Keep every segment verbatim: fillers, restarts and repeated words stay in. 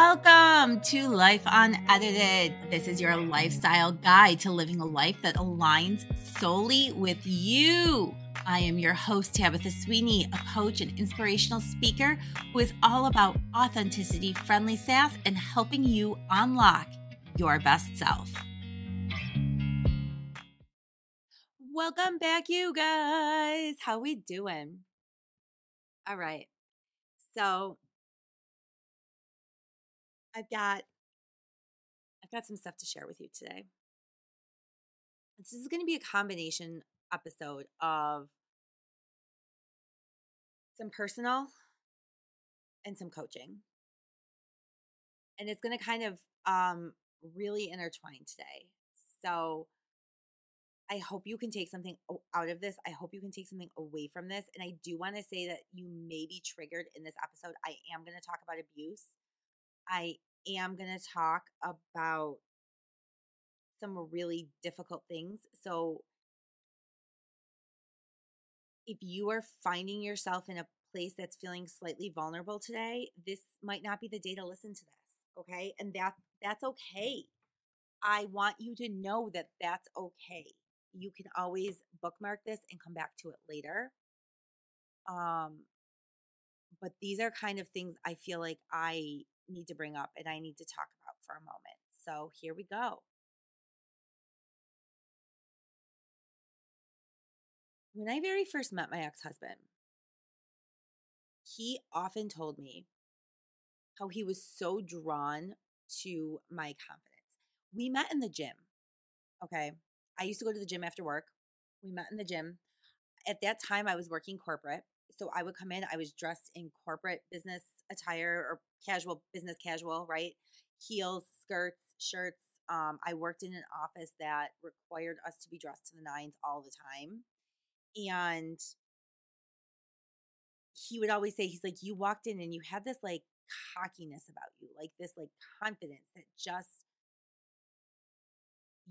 Welcome to Life Unedited. This is your lifestyle guide to living a life that aligns solely with you. I am your host, Tabitha Sweeney, a coach and inspirational speaker who is all about authenticity, friendly sass, and helping you unlock your best self. Welcome back, you guys. How we doing? All right. So I've got I've got some stuff to share with you today. This is going to be a combination episode of some personal and some coaching. And it's going to kind of um, really intertwine today. So I hope you can take something out of this. I hope you can take something away from this. And I do want to say that you may be triggered in this episode. I am going to talk about abuse. I am going to talk about some really difficult things. So if you are finding yourself in a place that's feeling slightly vulnerable today, this might not be the day to listen to this, okay? And that that's okay. I want you to know that that's okay. You can always bookmark this and come back to it later. Um, but these are kind of things I feel like I need to bring up and I need to talk about for a moment. So here we go. When I very first met my ex-husband, he often told me how he was so drawn to my confidence. We met in the gym, okay? I used to go to the gym after work. We met in the gym. At that time, I was working corporate. So I would come in. I was dressed in corporate business attire or casual, business casual, right? Heels, skirts, shirts. Um, I worked in an office that required us to be dressed to the nines all the time. And he would always say, he's like, you walked in and you had this like cockiness about you, like this like confidence that just,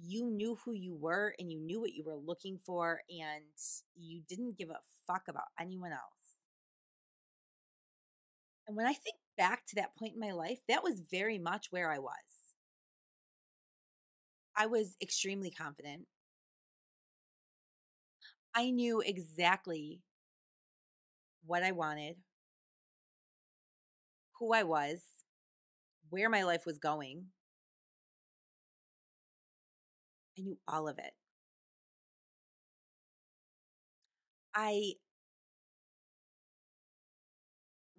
you knew who you were and you knew what you were looking for and you didn't give a fuck about anyone else. And when I think back to that point in my life, that was very much where I was. I was extremely confident. I knew exactly what I wanted, who I was, where my life was going. I knew all of it. I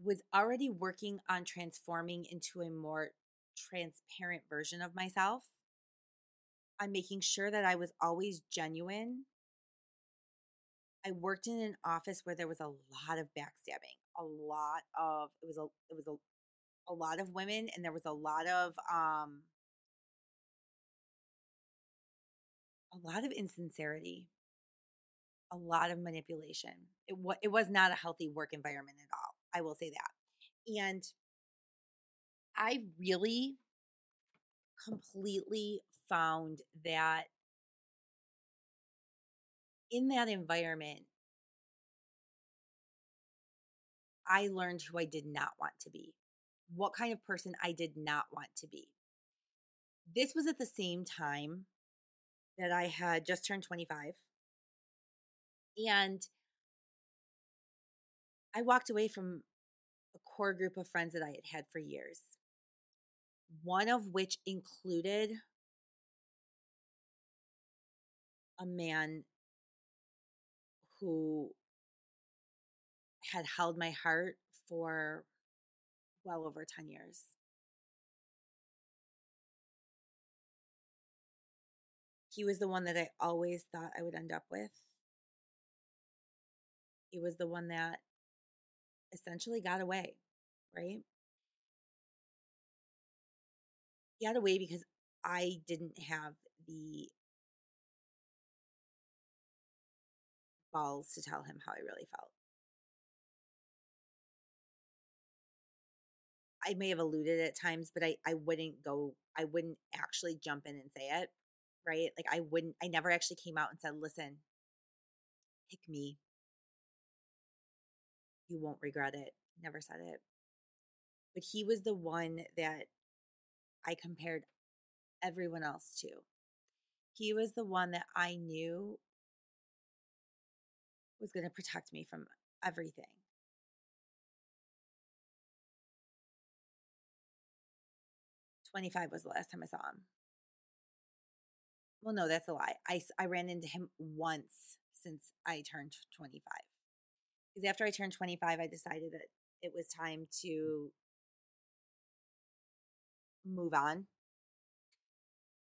was already working on transforming into a more transparent version of myself. I'm making sure that I was always genuine. I worked in an office where there was a lot of backstabbing, a lot of it was a it was a, a lot of women, and there was a lot of um a lot of insincerity, a lot of manipulation. It, wa- it was not a healthy work environment at all. I will say that. And I really completely found that in that environment, I learned who I did not want to be, what kind of person I did not want to be. This was at the same time that I had just turned twenty-five. And I walked away from a core group of friends that I had had for years, one of which included a man who had held my heart for well over ten years. He was the one that I always thought I would end up with. He was the one that essentially got away, right? He got away because I didn't have the balls to tell him how I really felt. I may have alluded at times, but I, I wouldn't go, I wouldn't actually jump in and say it. Right? Like I wouldn't, I never actually came out and said, listen, pick me. You won't regret it. Never said it. But he was the one that I compared everyone else to. He was the one that I knew was going to protect me from everything. twenty-five was the last time I saw him. Well, no, that's a lie. I, I ran into him once since I turned twenty-five. Because after I turned twenty-five, I decided that it was time to move on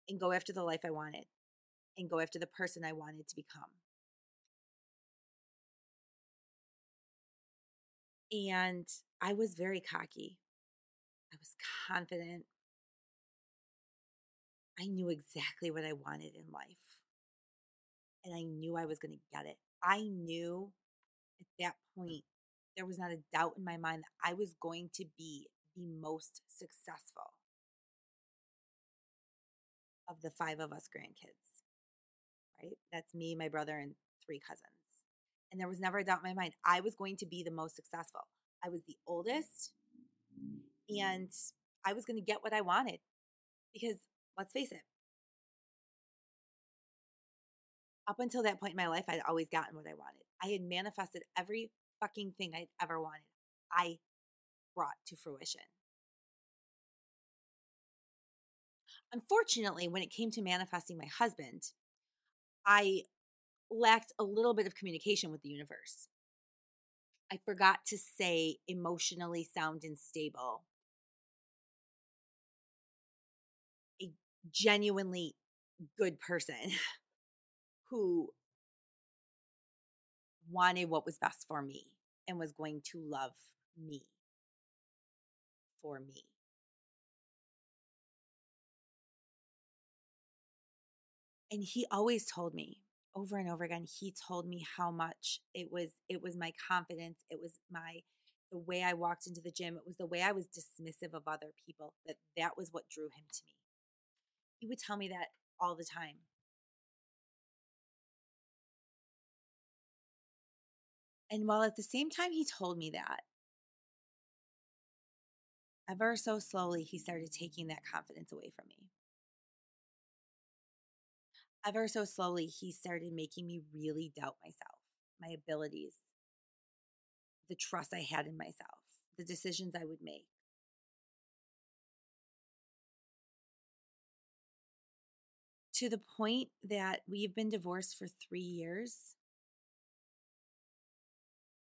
and go after the life I wanted and go after the person I wanted to become. And I was very cocky. I was confident. I knew exactly what I wanted in life. And I knew I was going to get it. I knew at that point, there was not a doubt in my mind that I was going to be the most successful of the five of us grandkids, right? That's me, my brother, and three cousins. And there was never a doubt in my mind. I was going to be the most successful. I was the oldest, and I was going to get what I wanted because, let's face it, up until that point in my life, I'd always gotten what I wanted. I had manifested every fucking thing I'd ever wanted. I brought to fruition. Unfortunately, when it came to manifesting my husband, I lacked a little bit of communication with the universe. I forgot to say emotionally sound and stable. A genuinely good person who wanted what was best for me and was going to love me for me. And he always told me over and over again, he told me how much it was, it was my confidence. It was my, the way I walked into the gym. It was the way I was dismissive of other people, that that was what drew him to me. He would tell me that all the time. And while at the same time he told me that, ever so slowly, he started taking that confidence away from me. Ever so slowly, he started making me really doubt myself, my abilities, the trust I had in myself, the decisions I would make. To the point that we've been divorced for three years,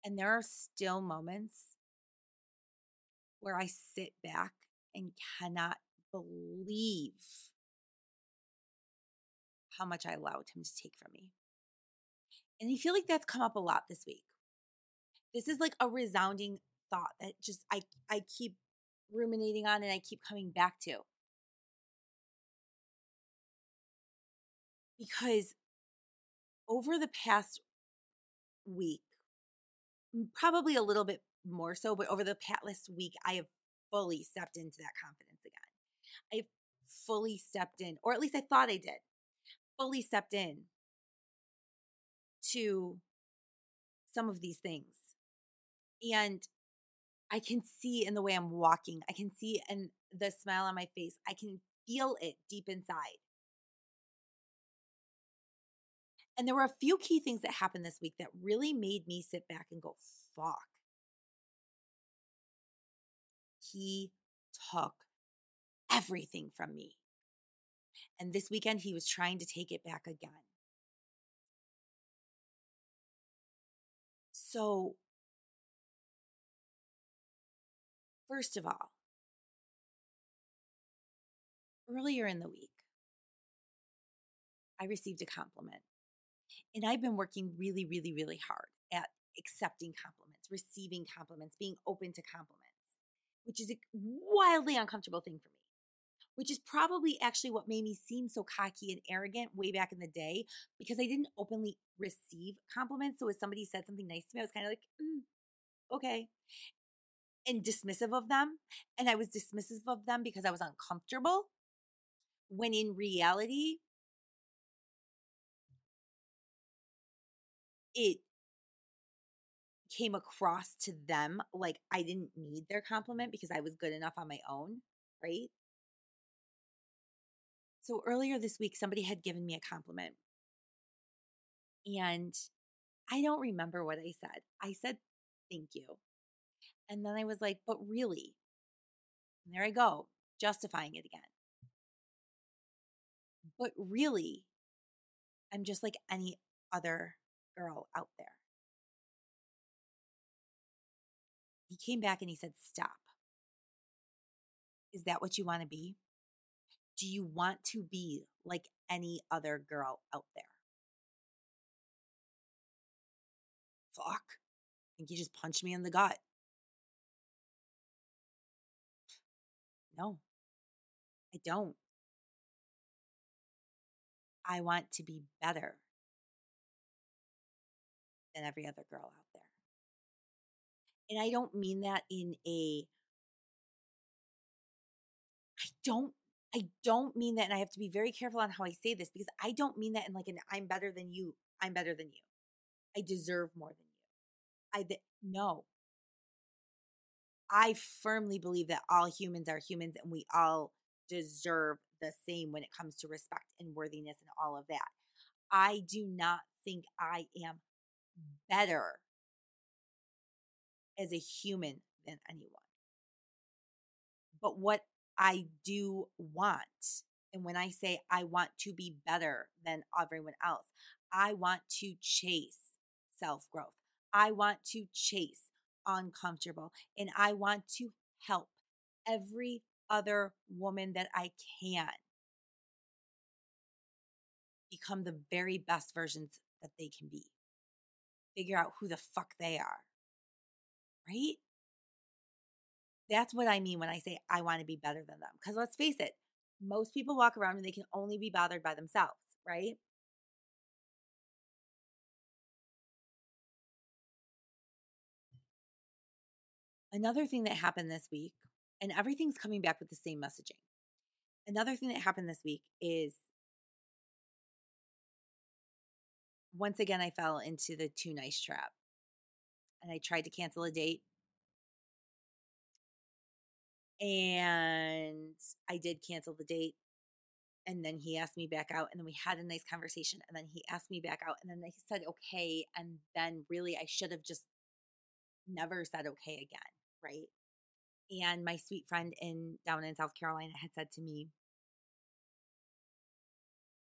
and there are still moments where I sit back and cannot believe how much I allowed him to take from me. And I feel like that's come up a lot this week. This is like a resounding thought that just I, I keep ruminating on and I keep coming back to. Because over the past week, probably a little bit more so, but over the past week, I have fully stepped into that confidence again. I've fully stepped in, or at least I thought I did. fully stepped in to some of these things. And I can see in the way I'm walking. I can see in the smile on my face. I can feel it deep inside. And there were a few key things that happened this week that really made me sit back and go, fuck. He took everything from me. And this weekend, he was trying to take it back again. So, first of all, earlier in the week, I received a compliment. And I've been working really, really, really hard at accepting compliments, receiving compliments, being open to compliments, which is a wildly uncomfortable thing for me. Which is probably actually what made me seem so cocky and arrogant way back in the day, because I didn't openly receive compliments. So if somebody said something nice to me, I was kind of like, mm, okay, and dismissive of them. And I was dismissive of them because I was uncomfortable, when in reality, it came across to them like I didn't need their compliment because I was good enough on my own, right? So earlier this week, somebody had given me a compliment. And I don't remember what I said. I said, thank you. And then I was like, but really? And there I go, justifying it again. But really, I'm just like any other girl out there. He came back and he said, stop. Is that what you want to be? Do you want to be like any other girl out there? Fuck. I think he just punched me in the gut. No, I don't. I want to be better than every other girl out there. And I don't mean that in a, I don't, I don't mean that, and I have to be very careful on how I say this, because I don't mean that in like an I'm better than you, I'm better than you. I deserve more than you. I, de- no. I firmly believe that all humans are humans and we all deserve the same when it comes to respect and worthiness and all of that. I do not think I am better as a human than anyone. But what I do want, and when I say I want to be better than everyone else, I want to chase self-growth. I want to chase uncomfortable, and I want to help every other woman that I can become the very best versions that they can be. Figure out who the fuck they are, right? That's what I mean when I say I want to be better than them. Because let's face it, most people walk around and they can only be bothered by themselves, right? Another thing that happened this week, and everything's coming back with the same messaging. Another thing that happened this week is, once again, I fell into the too nice trap. And I tried to cancel a date. And I did cancel the date. And then he asked me back out. And then we had a nice conversation. And then he asked me back out. And then I said, okay. And then really, I should have just never said okay again, right? And my sweet friend in down in South Carolina had said to me,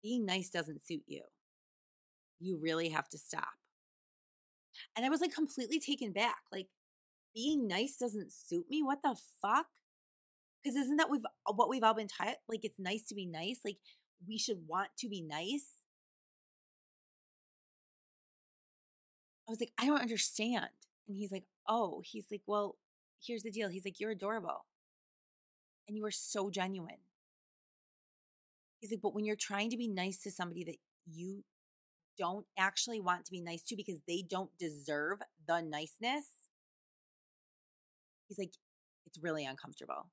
being nice doesn't suit you. You really have to stop. And I was like completely taken back. Like, being nice doesn't suit me? What the fuck? Because isn't that we've, what we've all been taught? Like, it's nice to be nice. Like, we should want to be nice. I was like, I don't understand. And he's like, oh, he's like, well, here's the deal. He's like, you're adorable. And you are so genuine. He's like, but when you're trying to be nice to somebody that you don't actually want to be nice to because they don't deserve the niceness, he's like, it's really uncomfortable.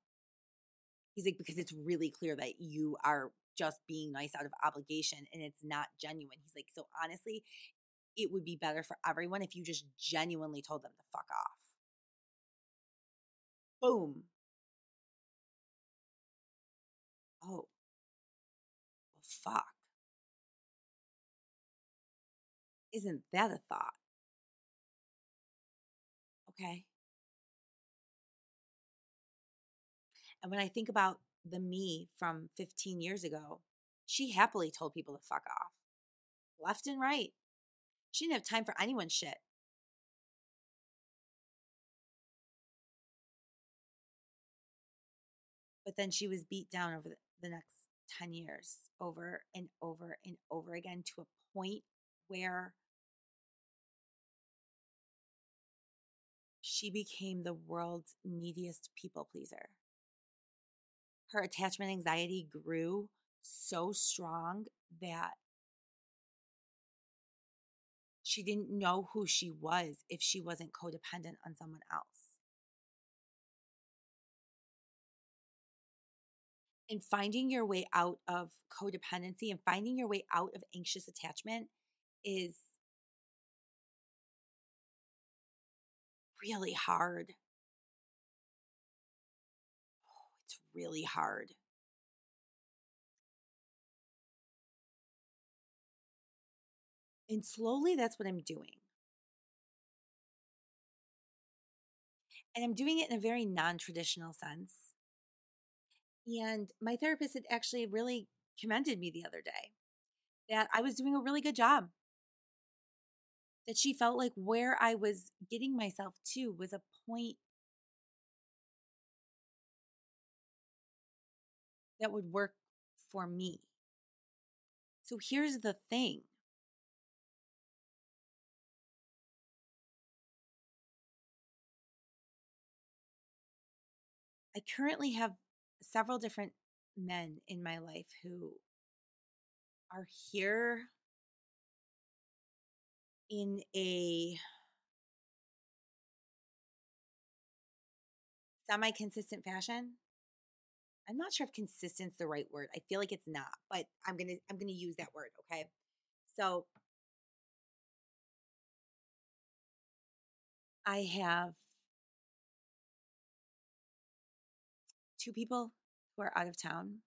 He's like, because it's really clear that you are just being nice out of obligation and it's not genuine. He's like, so honestly, it would be better for everyone if you just genuinely told them to fuck off. Boom. Oh. Well, fuck. Isn't that a thought? Okay. And when I think about the me from fifteen years ago, she happily told people to fuck off. Left and right. She didn't have time for anyone's shit. But then she was beat down over the next ten years, over and over and over again, to a point where she became the world's neediest people pleaser. Her attachment anxiety grew so strong that she didn't know who she was if she wasn't codependent on someone else. And finding your way out of codependency and finding your way out of anxious attachment is really hard. Oh, it's really hard. And slowly, that's what I'm doing. And I'm doing it in a very non-traditional sense. And my therapist had actually really commended me the other day that I was doing a really good job. That she felt like where I was getting myself to was a point that would work for me. So here's the thing. I currently have several different men in my life who are here in a semi-consistent fashion. I'm not sure if consistent's the right word. I feel like it's not, but I'm gonna I'm gonna use that word, okay? So I have two people who are out of town.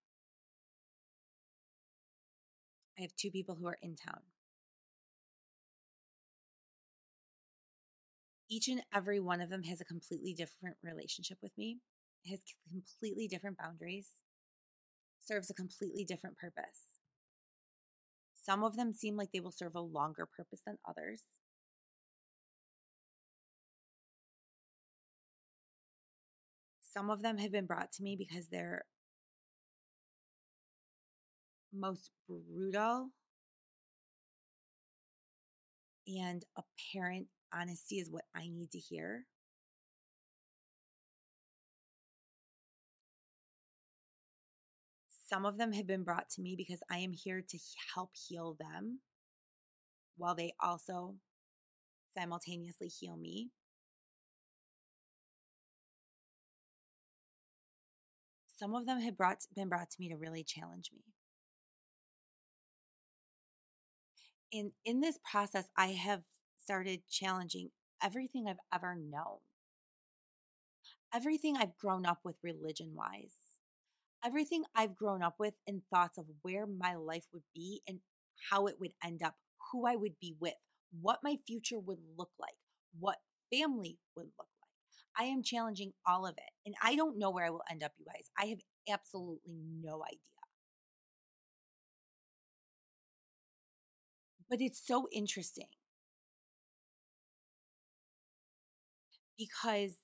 I have two people who are in town. Each and every one of them has a completely different relationship with me, has completely different boundaries, serves a completely different purpose. Some of them seem like they will serve a longer purpose than others. Some of them have been brought to me because their most brutal and apparent honesty is what I need to hear. Some of them have been brought to me because I am here to help heal them while they also simultaneously heal me. Some of them have brought, been brought to me to really challenge me. And in this process, I have started challenging everything I've ever known, everything I've grown up with religion-wise, everything I've grown up with in thoughts of where my life would be and how it would end up, who I would be with, what my future would look like, what family would look like. I am challenging all of it, and I don't know where I will end up, you guys. I have absolutely no idea. But it's so interesting because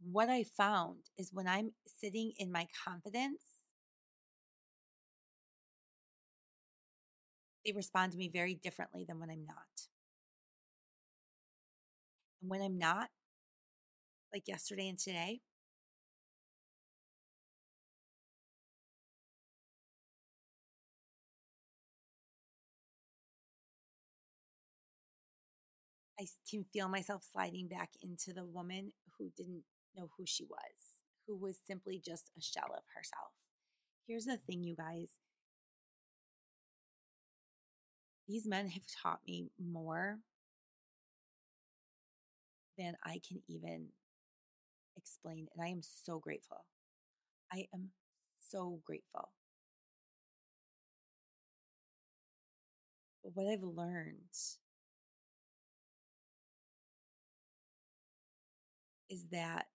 what I found is when I'm sitting in my confidence, they respond to me very differently than when I'm not. And when I'm not, like yesterday and today, I can feel myself sliding back into the woman who didn't know who she was, who was simply just a shell of herself. Here's the thing, you guys. These men have taught me more than I can even explain. And I am so grateful. I am so grateful. But what I've learned is that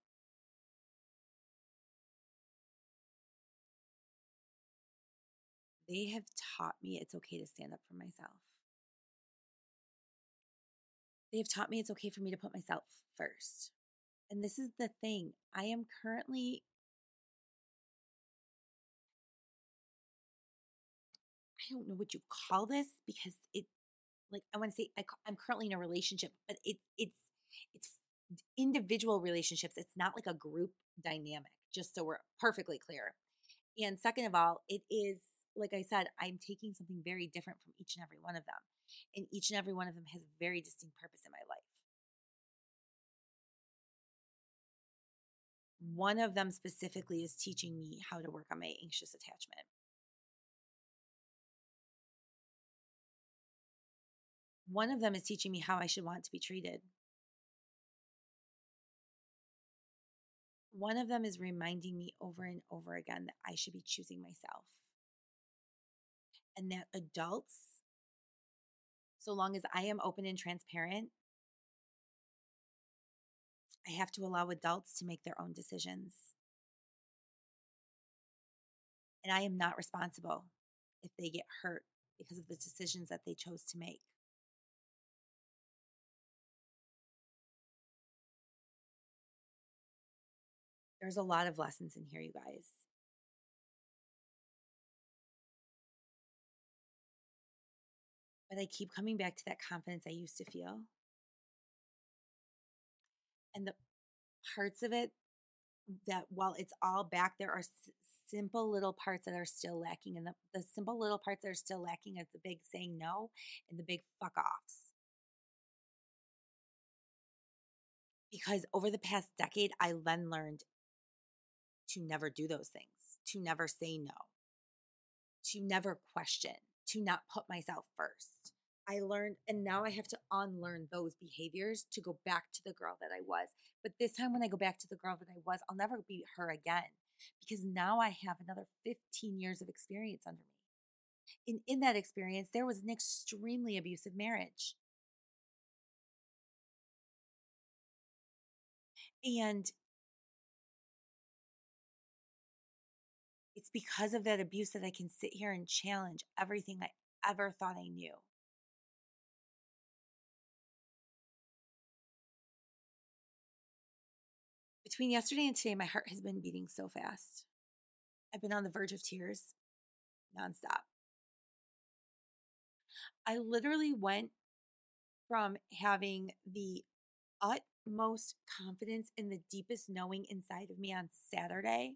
they have taught me it's okay to stand up for myself. They have taught me it's okay for me to put myself first. And this is the thing. I am currently, I don't know what you call this because it, like I want to say I, I'm currently in a relationship, but it it's it's individual relationships. It's not like a group dynamic, just so we're perfectly clear. And second of all, it is, like I said, I'm taking something very different from each and every one of them. And each and every one of them has a very distinct purpose in my life. One of them specifically is teaching me how to work on my anxious attachment. One of them is teaching me how I should want to be treated. One of them is reminding me over and over again that I should be choosing myself. and that adults, so long as I am open and transparent, I have to allow adults to make their own decisions. And I am not responsible if they get hurt because of the decisions that they chose to make. There's a lot of lessons in here, you guys. But I keep coming back to that confidence I used to feel. And the parts of it that, while it's all back, there are s- simple little parts that are still lacking. And the, the simple little parts that are still lacking is the big saying no and the big fuck-offs. Because over the past decade, I then learned to never do those things, to never say no, to never question, to not put myself first. I learned, and now I have to unlearn those behaviors to go back to the girl that I was. But this time when I go back to the girl that I was, I'll never be her again, because now I have another fifteen years of experience under me. And in that experience, there was an extremely abusive marriage. And it's because of that abuse that I can sit here and challenge everything I ever thought I knew. Between yesterday and today, my heart has been beating so fast. I've been on the verge of tears nonstop. I literally went from having the utmost confidence and the deepest knowing inside of me on Saturday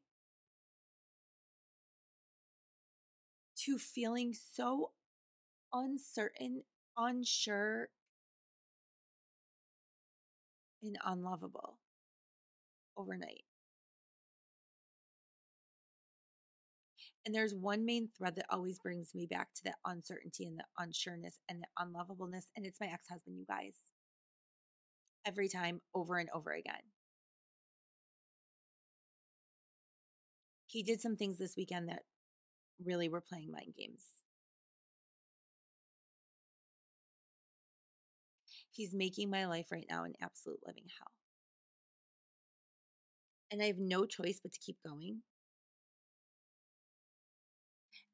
to feeling so uncertain, unsure, and unlovable overnight. And there's one main thread that always brings me back to that uncertainty and the unsureness and the unlovableness, and it's my ex-husband, you guys. Every time, over and over again. He did some things this weekend that really were playing mind games. He's making my life right now an absolute living hell. And I have no choice but to keep going.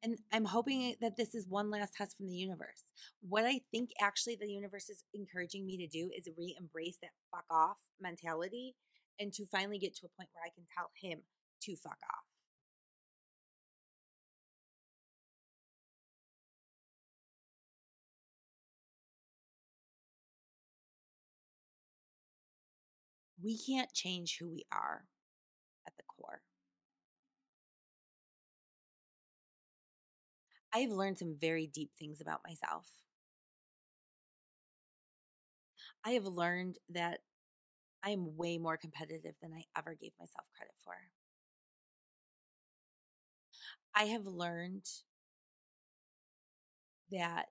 And I'm hoping that this is one last test from the universe. What I think actually the universe is encouraging me to do is re-embrace that fuck off mentality and to finally get to a point where I can tell him to fuck off. We can't change who we are at the core. I've learned some very deep things about myself. I have learned that I am way more competitive than I ever gave myself credit for. I have learned that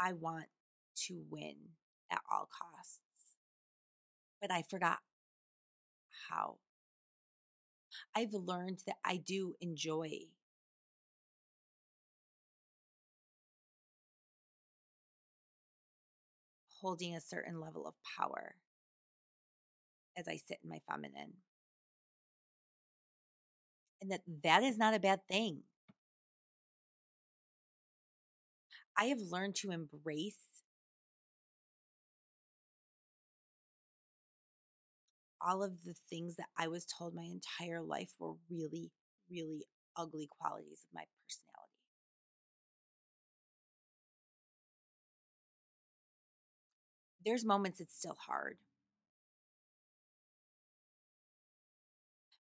I want to win at all costs, but I forgot how. I've learned that I do enjoy holding a certain level of power as I sit in my feminine, and that that is not a bad thing. I have learned to embrace all of the things that I was told my entire life were really, really ugly qualities of my personality. There's moments it's still hard.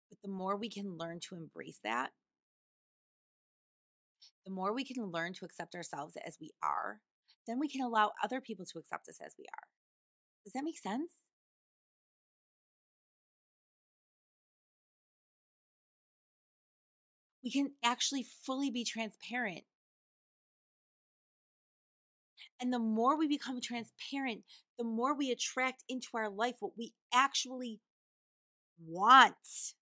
But the more we can learn to embrace that, the more we can learn to accept ourselves as we are, then we can allow other people to accept us as we are. Does that make sense? We can actually fully be transparent. And the more we become transparent, the more we attract into our life what we actually want.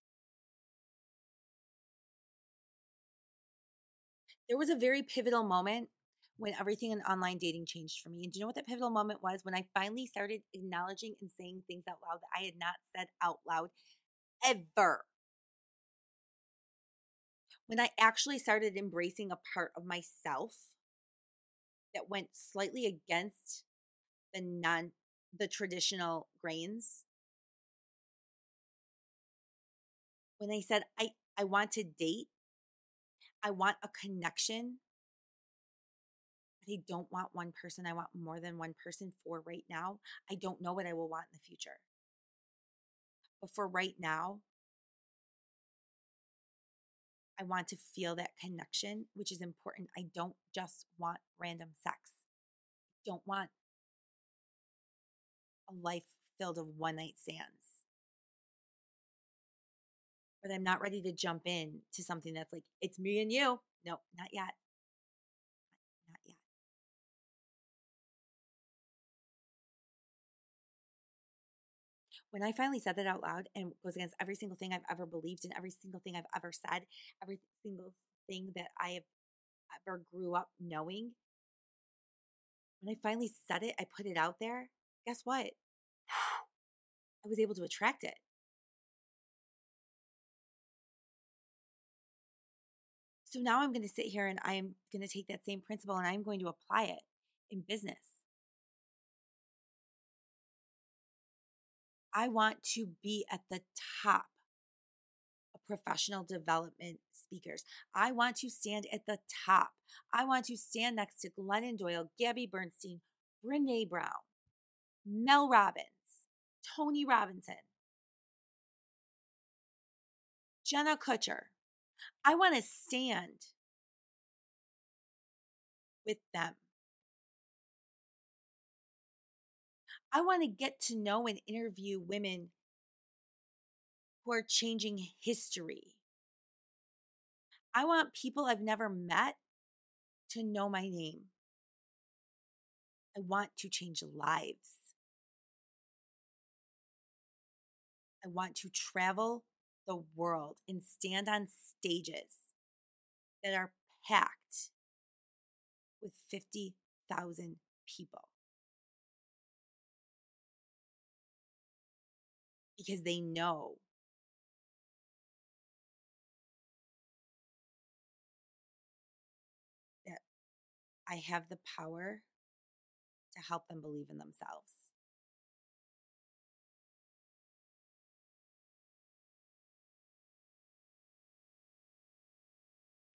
There was a very pivotal moment when everything in online dating changed for me. And do you know what that pivotal moment was? When I finally started acknowledging and saying things out loud that I had not said out loud ever. When I actually started embracing a part of myself that went slightly against the non, the traditional grains. When I said, I, I want to date, I want a connection, but I don't want one person. I want more than one person for right now. I don't know what I will want in the future. But for right now, I want to feel that connection, which is important. I don't just want random sex. I don't want a life filled of one-night stands. But I'm not ready to jump in to something that's like, it's me and you. No, not yet. Not yet. When I finally said that out loud and it goes against every single thing I've ever believed in, every single thing I've ever said, every single thing that I have ever grew up knowing, when I finally said it, I put it out there, guess what? I was able to attract it. So now I'm going to sit here and I'm going to take that same principle and I'm going to apply it in business. I want to be at the top of professional development speakers. I want to stand at the top. I want to stand next to Glennon Doyle, Gabby Bernstein, Brené Brown, Mel Robbins, Tony Robinson, Jenna Kutcher. I want to stand with them. I want to get to know and interview women who are changing history. I want people I've never met to know my name. I want to change lives. I want to travel the world and stand on stages that are packed with fifty thousand people because they know that I have the power to help them believe in themselves.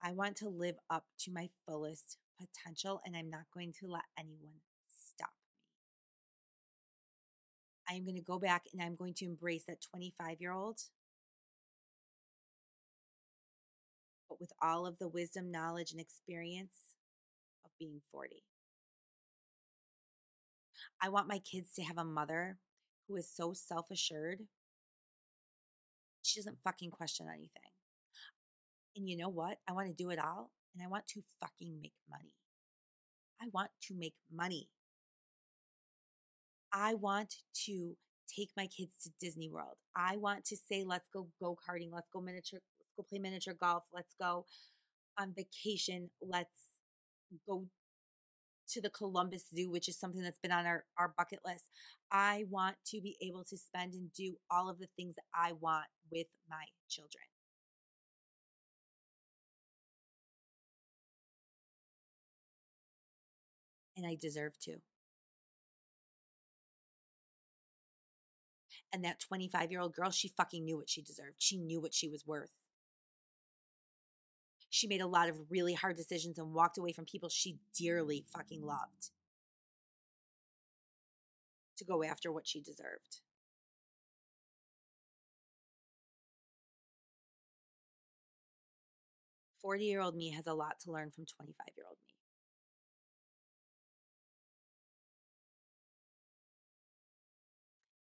I want to live up to my fullest potential, and I'm not going to let anyone stop me. I'm going to go back and I'm going to embrace that twenty-five-year-old, but with all of the wisdom, knowledge, and experience of being forty. I want my kids to have a mother who is so self-assured, she doesn't fucking question anything. And you know what? I want to do it all, and I want to fucking make money. I want to make money. I want to take my kids to Disney World. I want to say, let's go go-karting. Let's go miniature, let's go play miniature golf. Let's go on vacation. Let's go to the Columbus Zoo, which is something that's been on our, our bucket list. I want to be able to spend and do all of the things that I want with my children. And I deserve to. And that twenty-five-year-old girl, she fucking knew what she deserved. She knew what she was worth. She made a lot of really hard decisions and walked away from people she dearly fucking loved to go after what she deserved. forty-year-old me has a lot to learn from twenty-five-year-old me.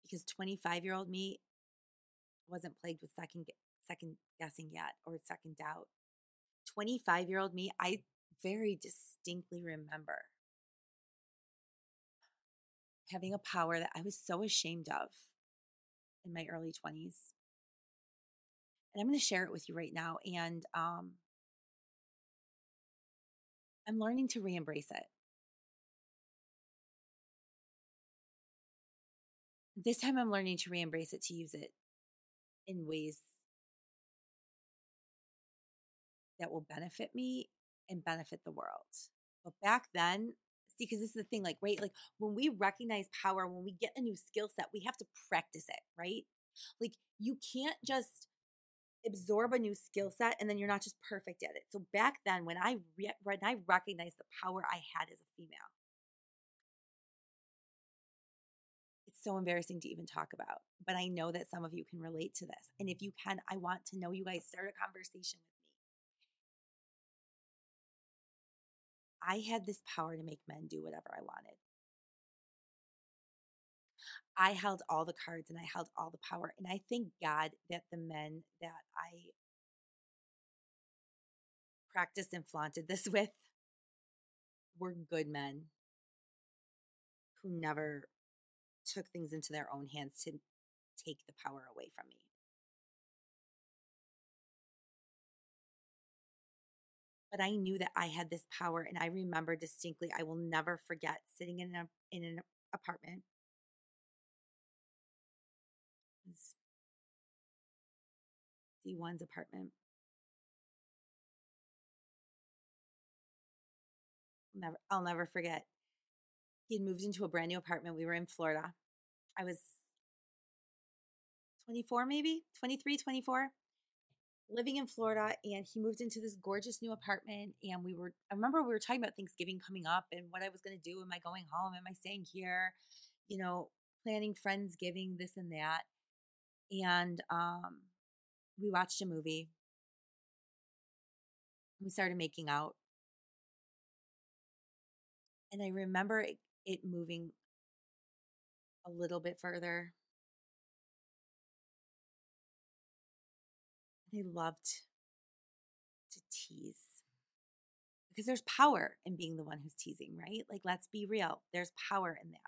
Because twenty-five-year-old me wasn't plagued with second second guessing yet or second doubt. twenty-five-year-old me, I very distinctly remember having a power that I was so ashamed of in my early twenties. And I'm going to share it with you right now. And um, I'm learning to re-embrace it. This time I'm learning to re-embrace it, to use it in ways that will benefit me and benefit the world. But back then, see, because this is the thing, like, right? Like when we recognize power, when we get a new skill set, we have to practice it, right? Like you can't just absorb a new skill set and then you're not just perfect at it. So back then, when I, re- when I recognized the power I had as a female, so embarrassing to even talk about, but I know that some of you can relate to this. And if you can, I want to know you guys. Start a conversation with me. I had this power to make men do whatever I wanted. I held all the cards and I held all the power. And I thank God that the men that I practiced and flaunted this with were good men who never took things into their own hands to take the power away from me. But I knew that I had this power, and I remember distinctly, I will never forget sitting in, a, in an apartment. It's D one's apartment. Never, I'll never forget. He had moved into a brand new apartment. We were in Florida. I was twenty-four, maybe twenty-three, twenty-four, living in Florida. And he moved into this gorgeous new apartment. And we were, I remember we were talking about Thanksgiving coming up and what I was going to do. Am I going home? Am I staying here? You know, planning Friendsgiving, this and that. And um, we watched a movie. We started making out. And I remember it, it moving a little bit further. They loved to tease because there's power in being the one who's teasing, right? Like, let's be real. There's power in that.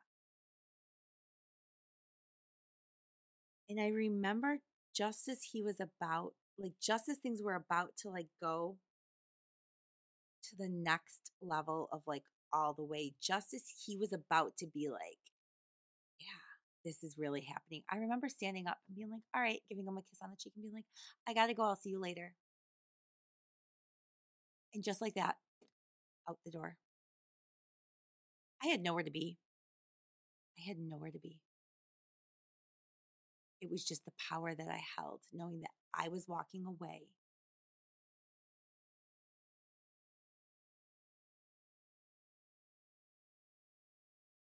And I remember just as he was about, like just as things were about to like go to the next level of like, all the way, just as he was about to be like, yeah, this is really happening. I remember standing up and being like, all right, giving him a kiss on the cheek and being like, I gotta go. I'll see you later. And just like that, out the door. I had nowhere to be. I had nowhere to be. It was just the power that I held, knowing that I was walking away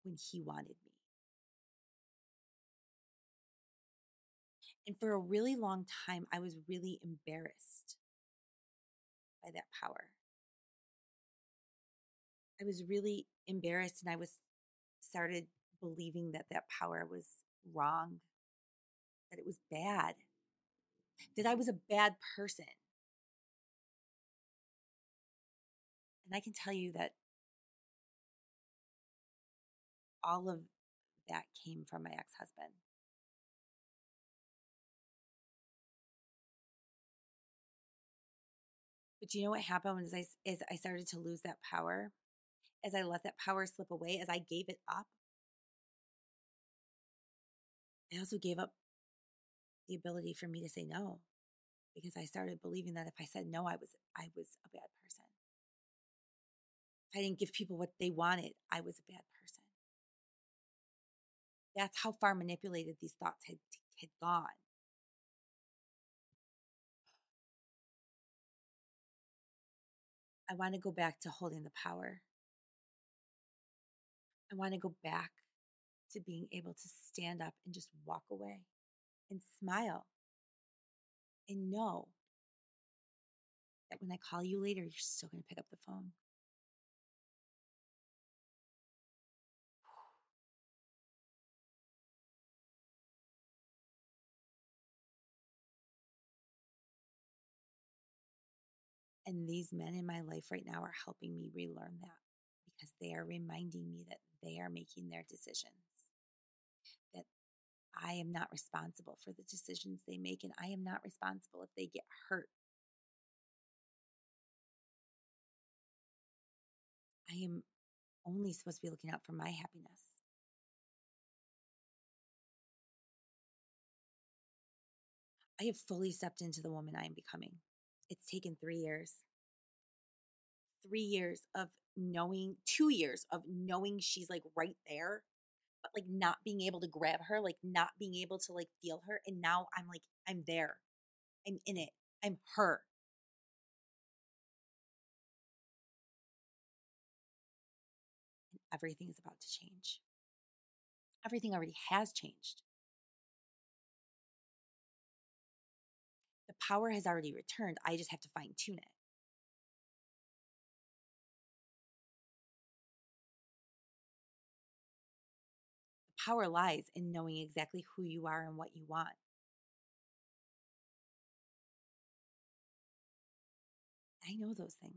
when he wanted me. And for a really long time, I was really embarrassed by that power. I was really embarrassed, and I was started believing that that power was wrong, that it was bad, that I was a bad person. And I can tell you that all of that came from my ex-husband. But you know what happened is I, is I started to lose that power. As I let that power slip away, as I gave it up, I also gave up the ability for me to say no, because I started believing that if I said no, I was I was a bad person. If I didn't give people what they wanted, I was a bad person. That's how far manipulated these thoughts had, had gone. I want to go back to holding the power. I want to go back to being able to stand up and just walk away and smile and know that when I call you later, you're still going to pick up the phone. And these men in my life right now are helping me relearn that, because they are reminding me that they are making their decisions, that I am not responsible for the decisions they make, and I am not responsible if they get hurt. I am only supposed to be looking out for my happiness. I have fully stepped into the woman I am becoming. It's taken three years. Three years of knowing, two years of knowing she's like right there, but like not being able to grab her, like not being able to like feel her. And now I'm like, I'm there. I'm in it. I'm her. And everything is about to change. Everything already has changed. The power has already returned. I just have to fine tune it. The power lies in knowing exactly who you are and what you want. I know those things.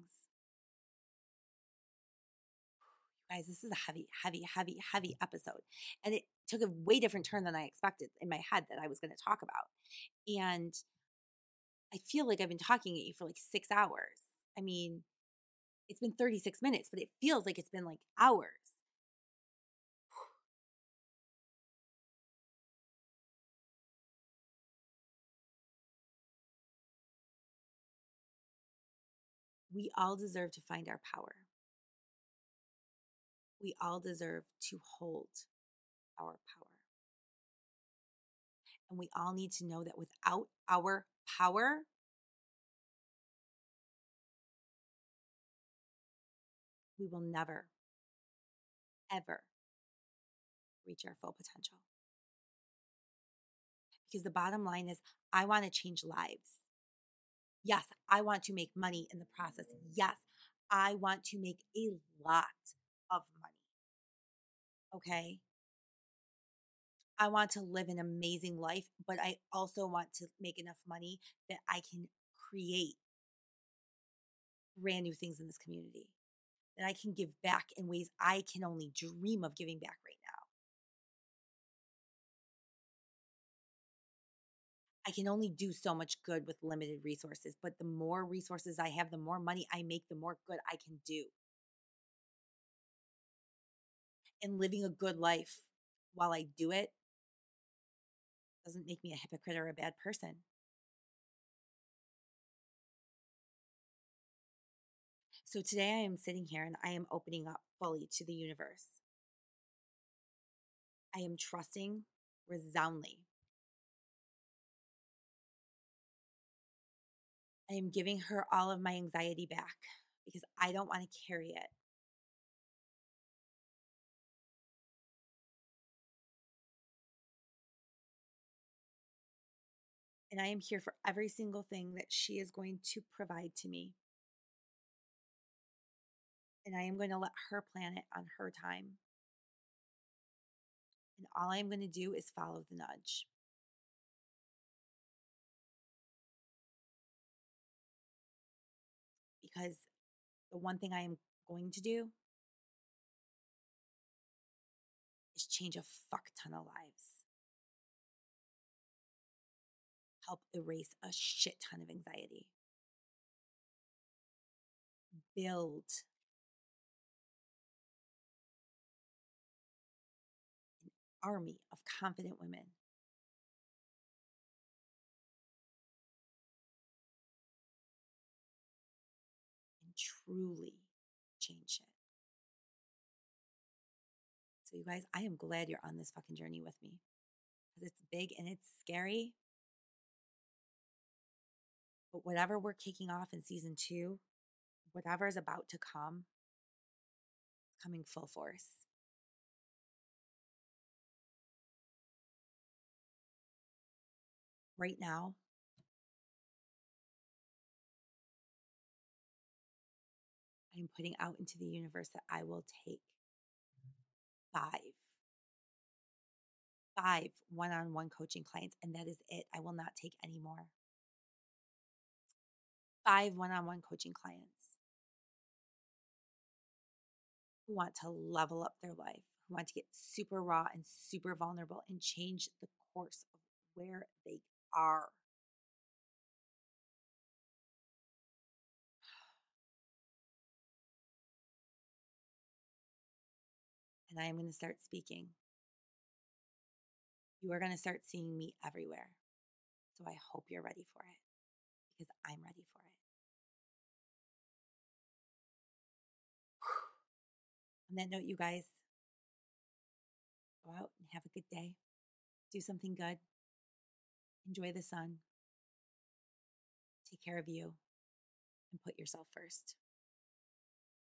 You guys, this is a heavy, heavy, heavy, heavy episode. And it took a way different turn than I expected in my head that I was going to talk about. And I feel like I've been talking at you for like six hours. I mean, it's been thirty-six minutes, but it feels like it's been like hours. We all deserve to find our power. We all deserve to hold our power. And we all need to know that without our power, we will never, ever reach our full potential. Because the bottom line is, I want to change lives. Yes, I want to make money in the process. Yes, I want to make a lot of money, okay? I want to live an amazing life, but I also want to make enough money that I can create brand new things in this community, that I can give back in ways I can only dream of giving back right now. I can only do so much good with limited resources, but the more resources I have, the more money I make, the more good I can do. And living a good life while I do it doesn't make me a hypocrite or a bad person. So today I am sitting here and I am opening up fully to the universe. I am trusting resoundingly. I am giving her all of my anxiety back because I don't want to carry it. And I am here for every single thing that she is going to provide to me. And I am going to let her plan it on her time. And all I am going to do is follow the nudge. Because the one thing I am going to do is change a fuck ton of lives. Help erase a shit ton of anxiety. Build an army of confident women. Truly change it. So you guys, I am glad you're on this fucking journey with me. Because it's big and it's scary. But whatever we're kicking off in season two, whatever is about to come, it's coming full force. Right now, I'm putting out into the universe that I will take five, five one-on-one coaching clients, and that is it. I will not take any more. Five one-on-one coaching clients who want to level up their life, who want to get super raw and super vulnerable and change the course of where they are. and I am going to start speaking. You are going to start seeing me everywhere. So I hope you're ready for it, because I'm ready for it. On that note, you guys, go out and have a good day. Do something good. Enjoy the sun. Take care of you and put yourself first.